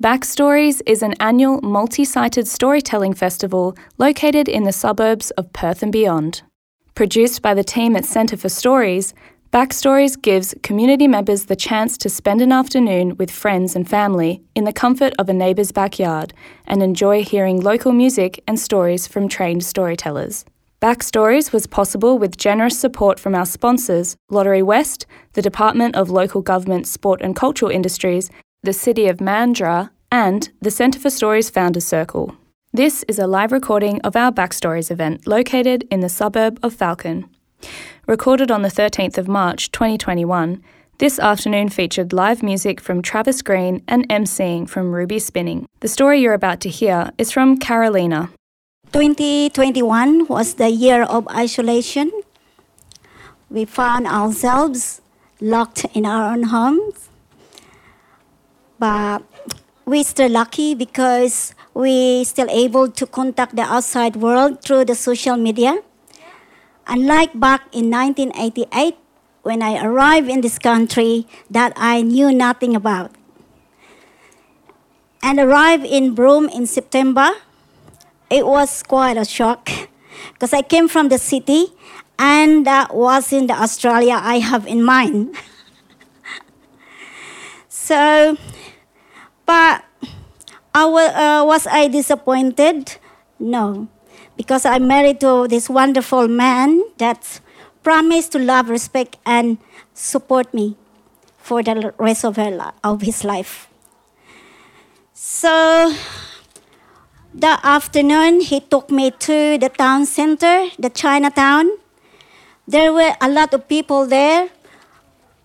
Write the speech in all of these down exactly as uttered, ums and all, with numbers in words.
Backstories is an annual multi-sited storytelling festival located in the suburbs of Perth and beyond. Produced by the team at Centre for Stories, Backstories gives community members the chance to spend an afternoon with friends and family in the comfort of a neighbour's backyard and enjoy hearing local music and stories from trained storytellers. Backstories was possible with generous support from our sponsors, Lotterywest, the Department of Local Government, Sport and Cultural Industries, the City of Mandurah, and the Centre for Stories Founders Circle. This is a live recording of our Backstories event located in the suburb of Falcon. Recorded on the thirteenth of March twenty twenty-one, this afternoon featured live music from Travis Green and emceeing from Ruby Spinning. The story you're about to hear is from Carolina. twenty twenty-one was the year of isolation. We found ourselves locked in our own homes. But we're still lucky because we're still able to contact the outside world through the social media. Unlike back in nineteen eighty-eight, when I arrived in this country that I knew nothing about. And arrived in Broome in September, it was quite a shock because I came from the city and that wasn't the Australia I have in mind. So, but I was, uh, was I disappointed? No, because I'm married to this wonderful man that promised to love, respect, and support me for the rest of, her, of his life. So, that afternoon, he took me to the town center, the Chinatown. There were a lot of people there.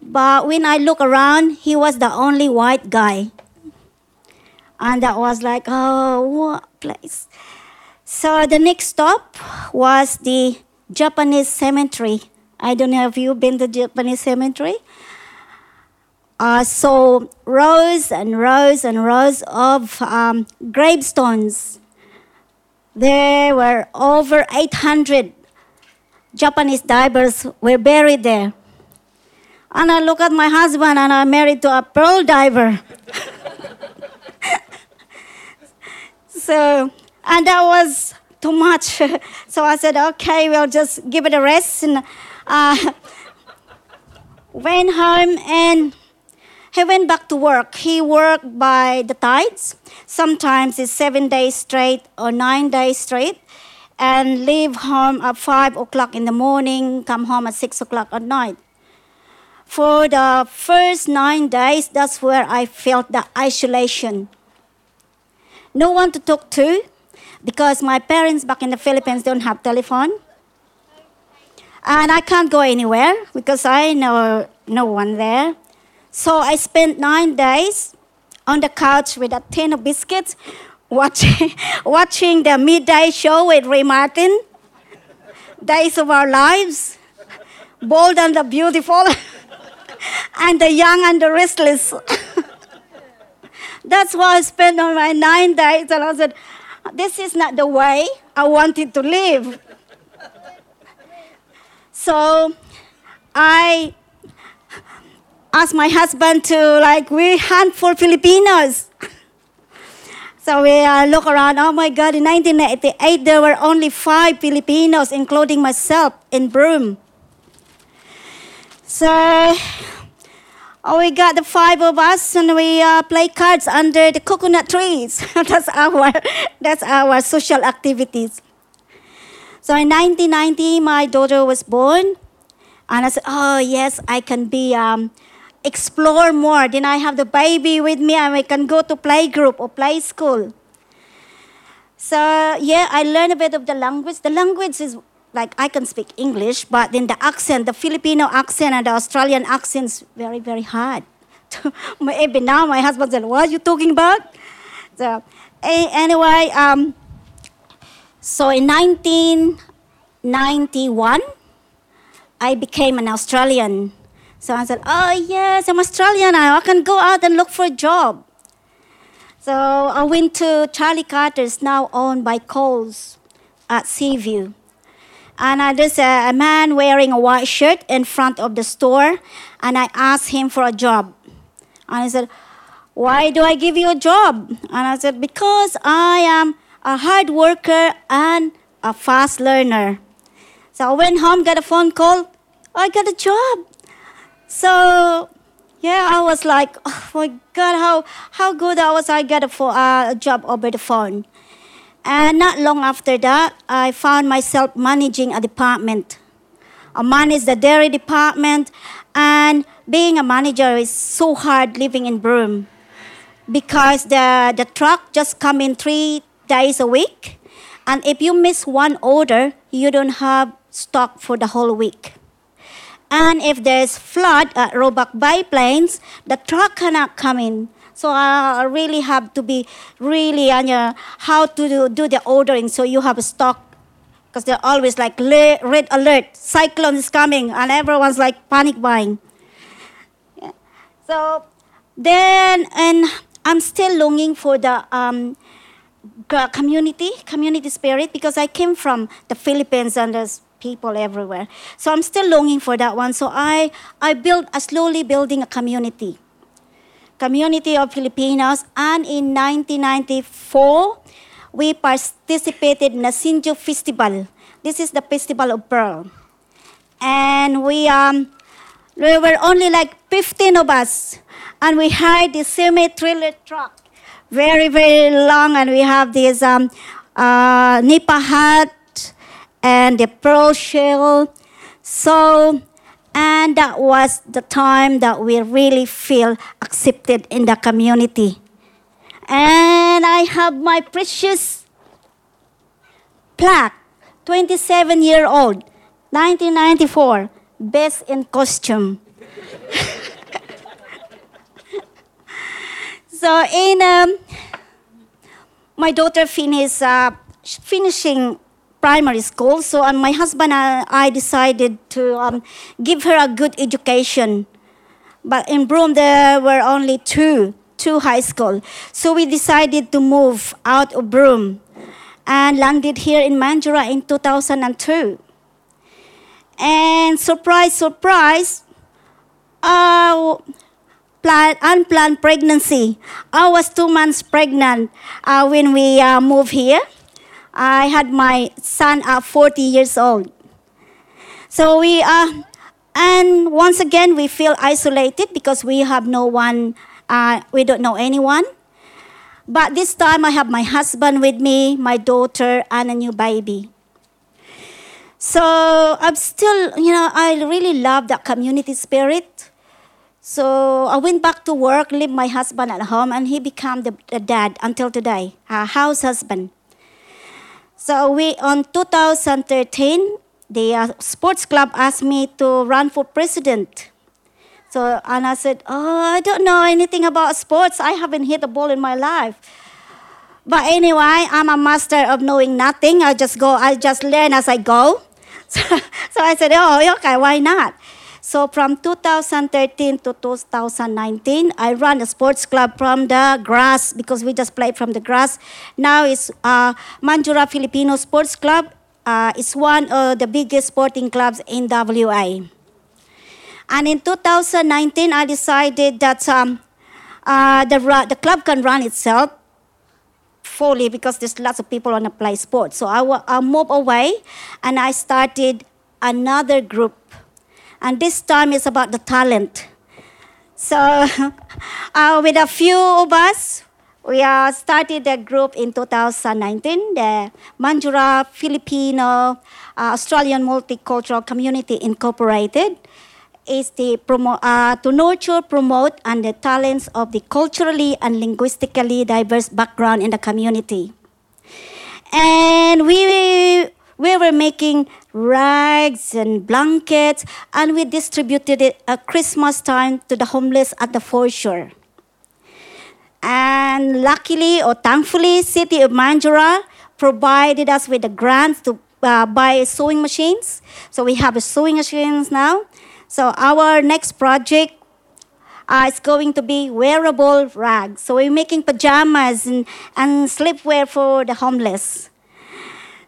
But when I look around, he was the only white guy. And I was like, oh, what place. So the next stop was the Japanese cemetery. I don't know if you've been to the Japanese cemetery. I uh, saw so rows and rows and rows of um, gravestones. There were over eight hundred Japanese divers were buried there. And I look at my husband, and I'm married to a pearl diver. So, and that was too much. So I said, okay, we'll just give it a rest. And uh, went home, and he went back to work. He worked by the tides. Sometimes it's seven days straight or nine days straight, and leave home at five o'clock in the morning, come home at six o'clock at night. For the first nine days, that's where I felt the isolation. No one to talk to, because my parents back in the Philippines don't have telephone. And I can't go anywhere, because I know no one there. So I spent nine days on the couch with a tin of biscuits, watching, watching the midday show with Ray Martin, Days of Our Lives, Bold and the Beautiful, and the Young and the Restless. That's what I spent on my nine days. And I said, this is not the way I wanted to live. So I asked my husband to, like, we hunt for Filipinos. So we uh, look around. Oh, my God, in nineteen eighty-eight, there were only five Filipinos, including myself, in Broome. So... Oh, we got the five of us, and we uh, play cards under the coconut trees. that's our that's our social activities. So in nineteen ninety, my daughter was born, and I said, "Oh yes, I can be um, explore more." Then I have the baby with me, and I can go to playgroup or play school. So yeah, I learned a bit of the language. The language is. Like, I can speak English, but then the accent, the Filipino accent and the Australian accent's very, very hard. Even now, my husband said, what are you talking about? So, anyway, um, so in nineteen ninety-one, I became an Australian. So I said, oh, yes, I'm Australian now. I can go out and look for a job. So I went to Charlie Carter's, now owned by Coles, at Seaview. And uh, there's a, a man wearing a white shirt in front of the store, and I asked him for a job. And I said, why do I give you a job? And I said, because I am a hard worker and a fast learner. So I went home, got a phone call, I got a job. So, yeah, I was like, oh my God, how how good I was I got a, for, uh, a job over the phone. And not long after that, I found myself managing a department. I managed the dairy department, and being a manager is so hard living in Broome because the, the truck just come in three days a week, and if you miss one order, you don't have stock for the whole week. And if there's flood at Roebuck Bay Plains, the truck cannot come in. So I really have to be really on your, how to do, do the ordering so you have a stock, because they're always like red alert, cyclone is coming, and everyone's like panic buying. Yeah. So then, and I'm still longing for the um, community, community spirit, because I came from the Philippines and there's people everywhere. So I'm still longing for that one. So I, I built, uh, slowly building a community, community of Filipinos. And in nineteen ninety-four, we participated in the Sinjo Festival. This is the Festival of Pearl. And we, um, we were only like fifteen of us. And we hired the semi-trailer truck, very, very long. And we have this um, uh, nipa hat, and the pearl shell. So, and that was the time that we really feel accepted in the community. And I have my precious plaque, twenty-seven-year-old, nineteen ninety-four, best in costume. So, in um, my daughter finished uh, finishing. primary school, so um, my husband and I decided to um, give her a good education. But in Broome, there were only two, two high school. So we decided to move out of Broome and landed here in Mandurah in two thousand two. And surprise, surprise, uh, plan, unplanned pregnancy. I was two months pregnant uh, when we uh, moved here. I had my son at forty years old. So we uh, and once again, we feel isolated because we have no one, uh, we don't know anyone. But this time I have my husband with me, my daughter, and a new baby. So I'm still, you know, I really love that community spirit. So I went back to work, leave my husband at home, and he became the, the dad until today, a house husband. So we, on two thousand thirteen, the uh, sports club asked me to run for president. So, and I said, oh, I don't know anything about sports. I haven't hit a ball in my life. But anyway, I'm a master of knowing nothing. I just go, I just learn as I go. So, so I said, oh, okay, why not? So from two thousand thirteen to two thousand nineteen, I run a sports club from the grass because we just played from the grass. Now it's uh, Mandurah Filipino Sports Club. Uh, it's one of the biggest sporting clubs in W A. And in two thousand nineteen, I decided that um, uh, the, the club can run itself fully because there's lots of people who want to play sports. So I, w- I moved away and I started another group. And this time it's about the talent. So uh, with a few of us, we uh, started a group in two thousand nineteen, the Mandurah Filipino uh, Australian Multicultural Community Incorporated. It's the promo- uh, to nurture, promote, and the talents of the culturally and linguistically diverse background in the community. And we... We were making rags and blankets, and we distributed it at Christmas time to the homeless at the foreshore. And luckily or thankfully, City of Mandurah provided us with the grants to uh, buy sewing machines. So we have a sewing machines now. So our next project uh, is going to be wearable rags. So we're making pajamas and, and sleepwear for the homeless.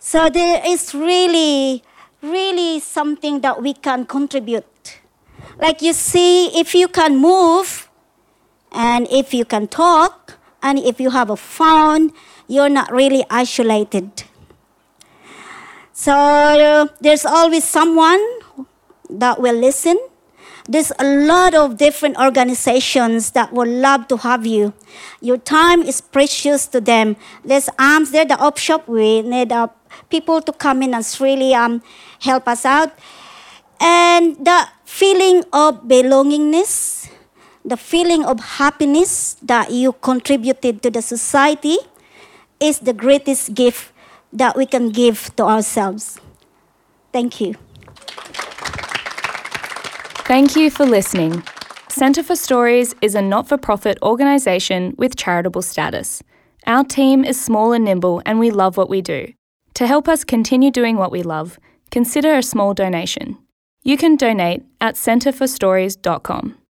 So there is really, really something that we can contribute. Like you see, if you can move, And if you can talk, and if you have a phone, you're not really isolated. So uh, there's always someone that will listen. There's a lot of different organizations that would love to have you. Your time is precious to them. There's arms there, the op shop. We need uh, people to come in and really um, help us out. And the feeling of belongingness, the feeling of happiness that you contributed to the society is the greatest gift that we can give to ourselves. Thank you. Thank you for listening. Centre for Stories is a not-for-profit organisation with charitable status. Our team is small and nimble and we love what we do. To help us continue doing what we love, consider a small donation. You can donate at centre for stories dot com.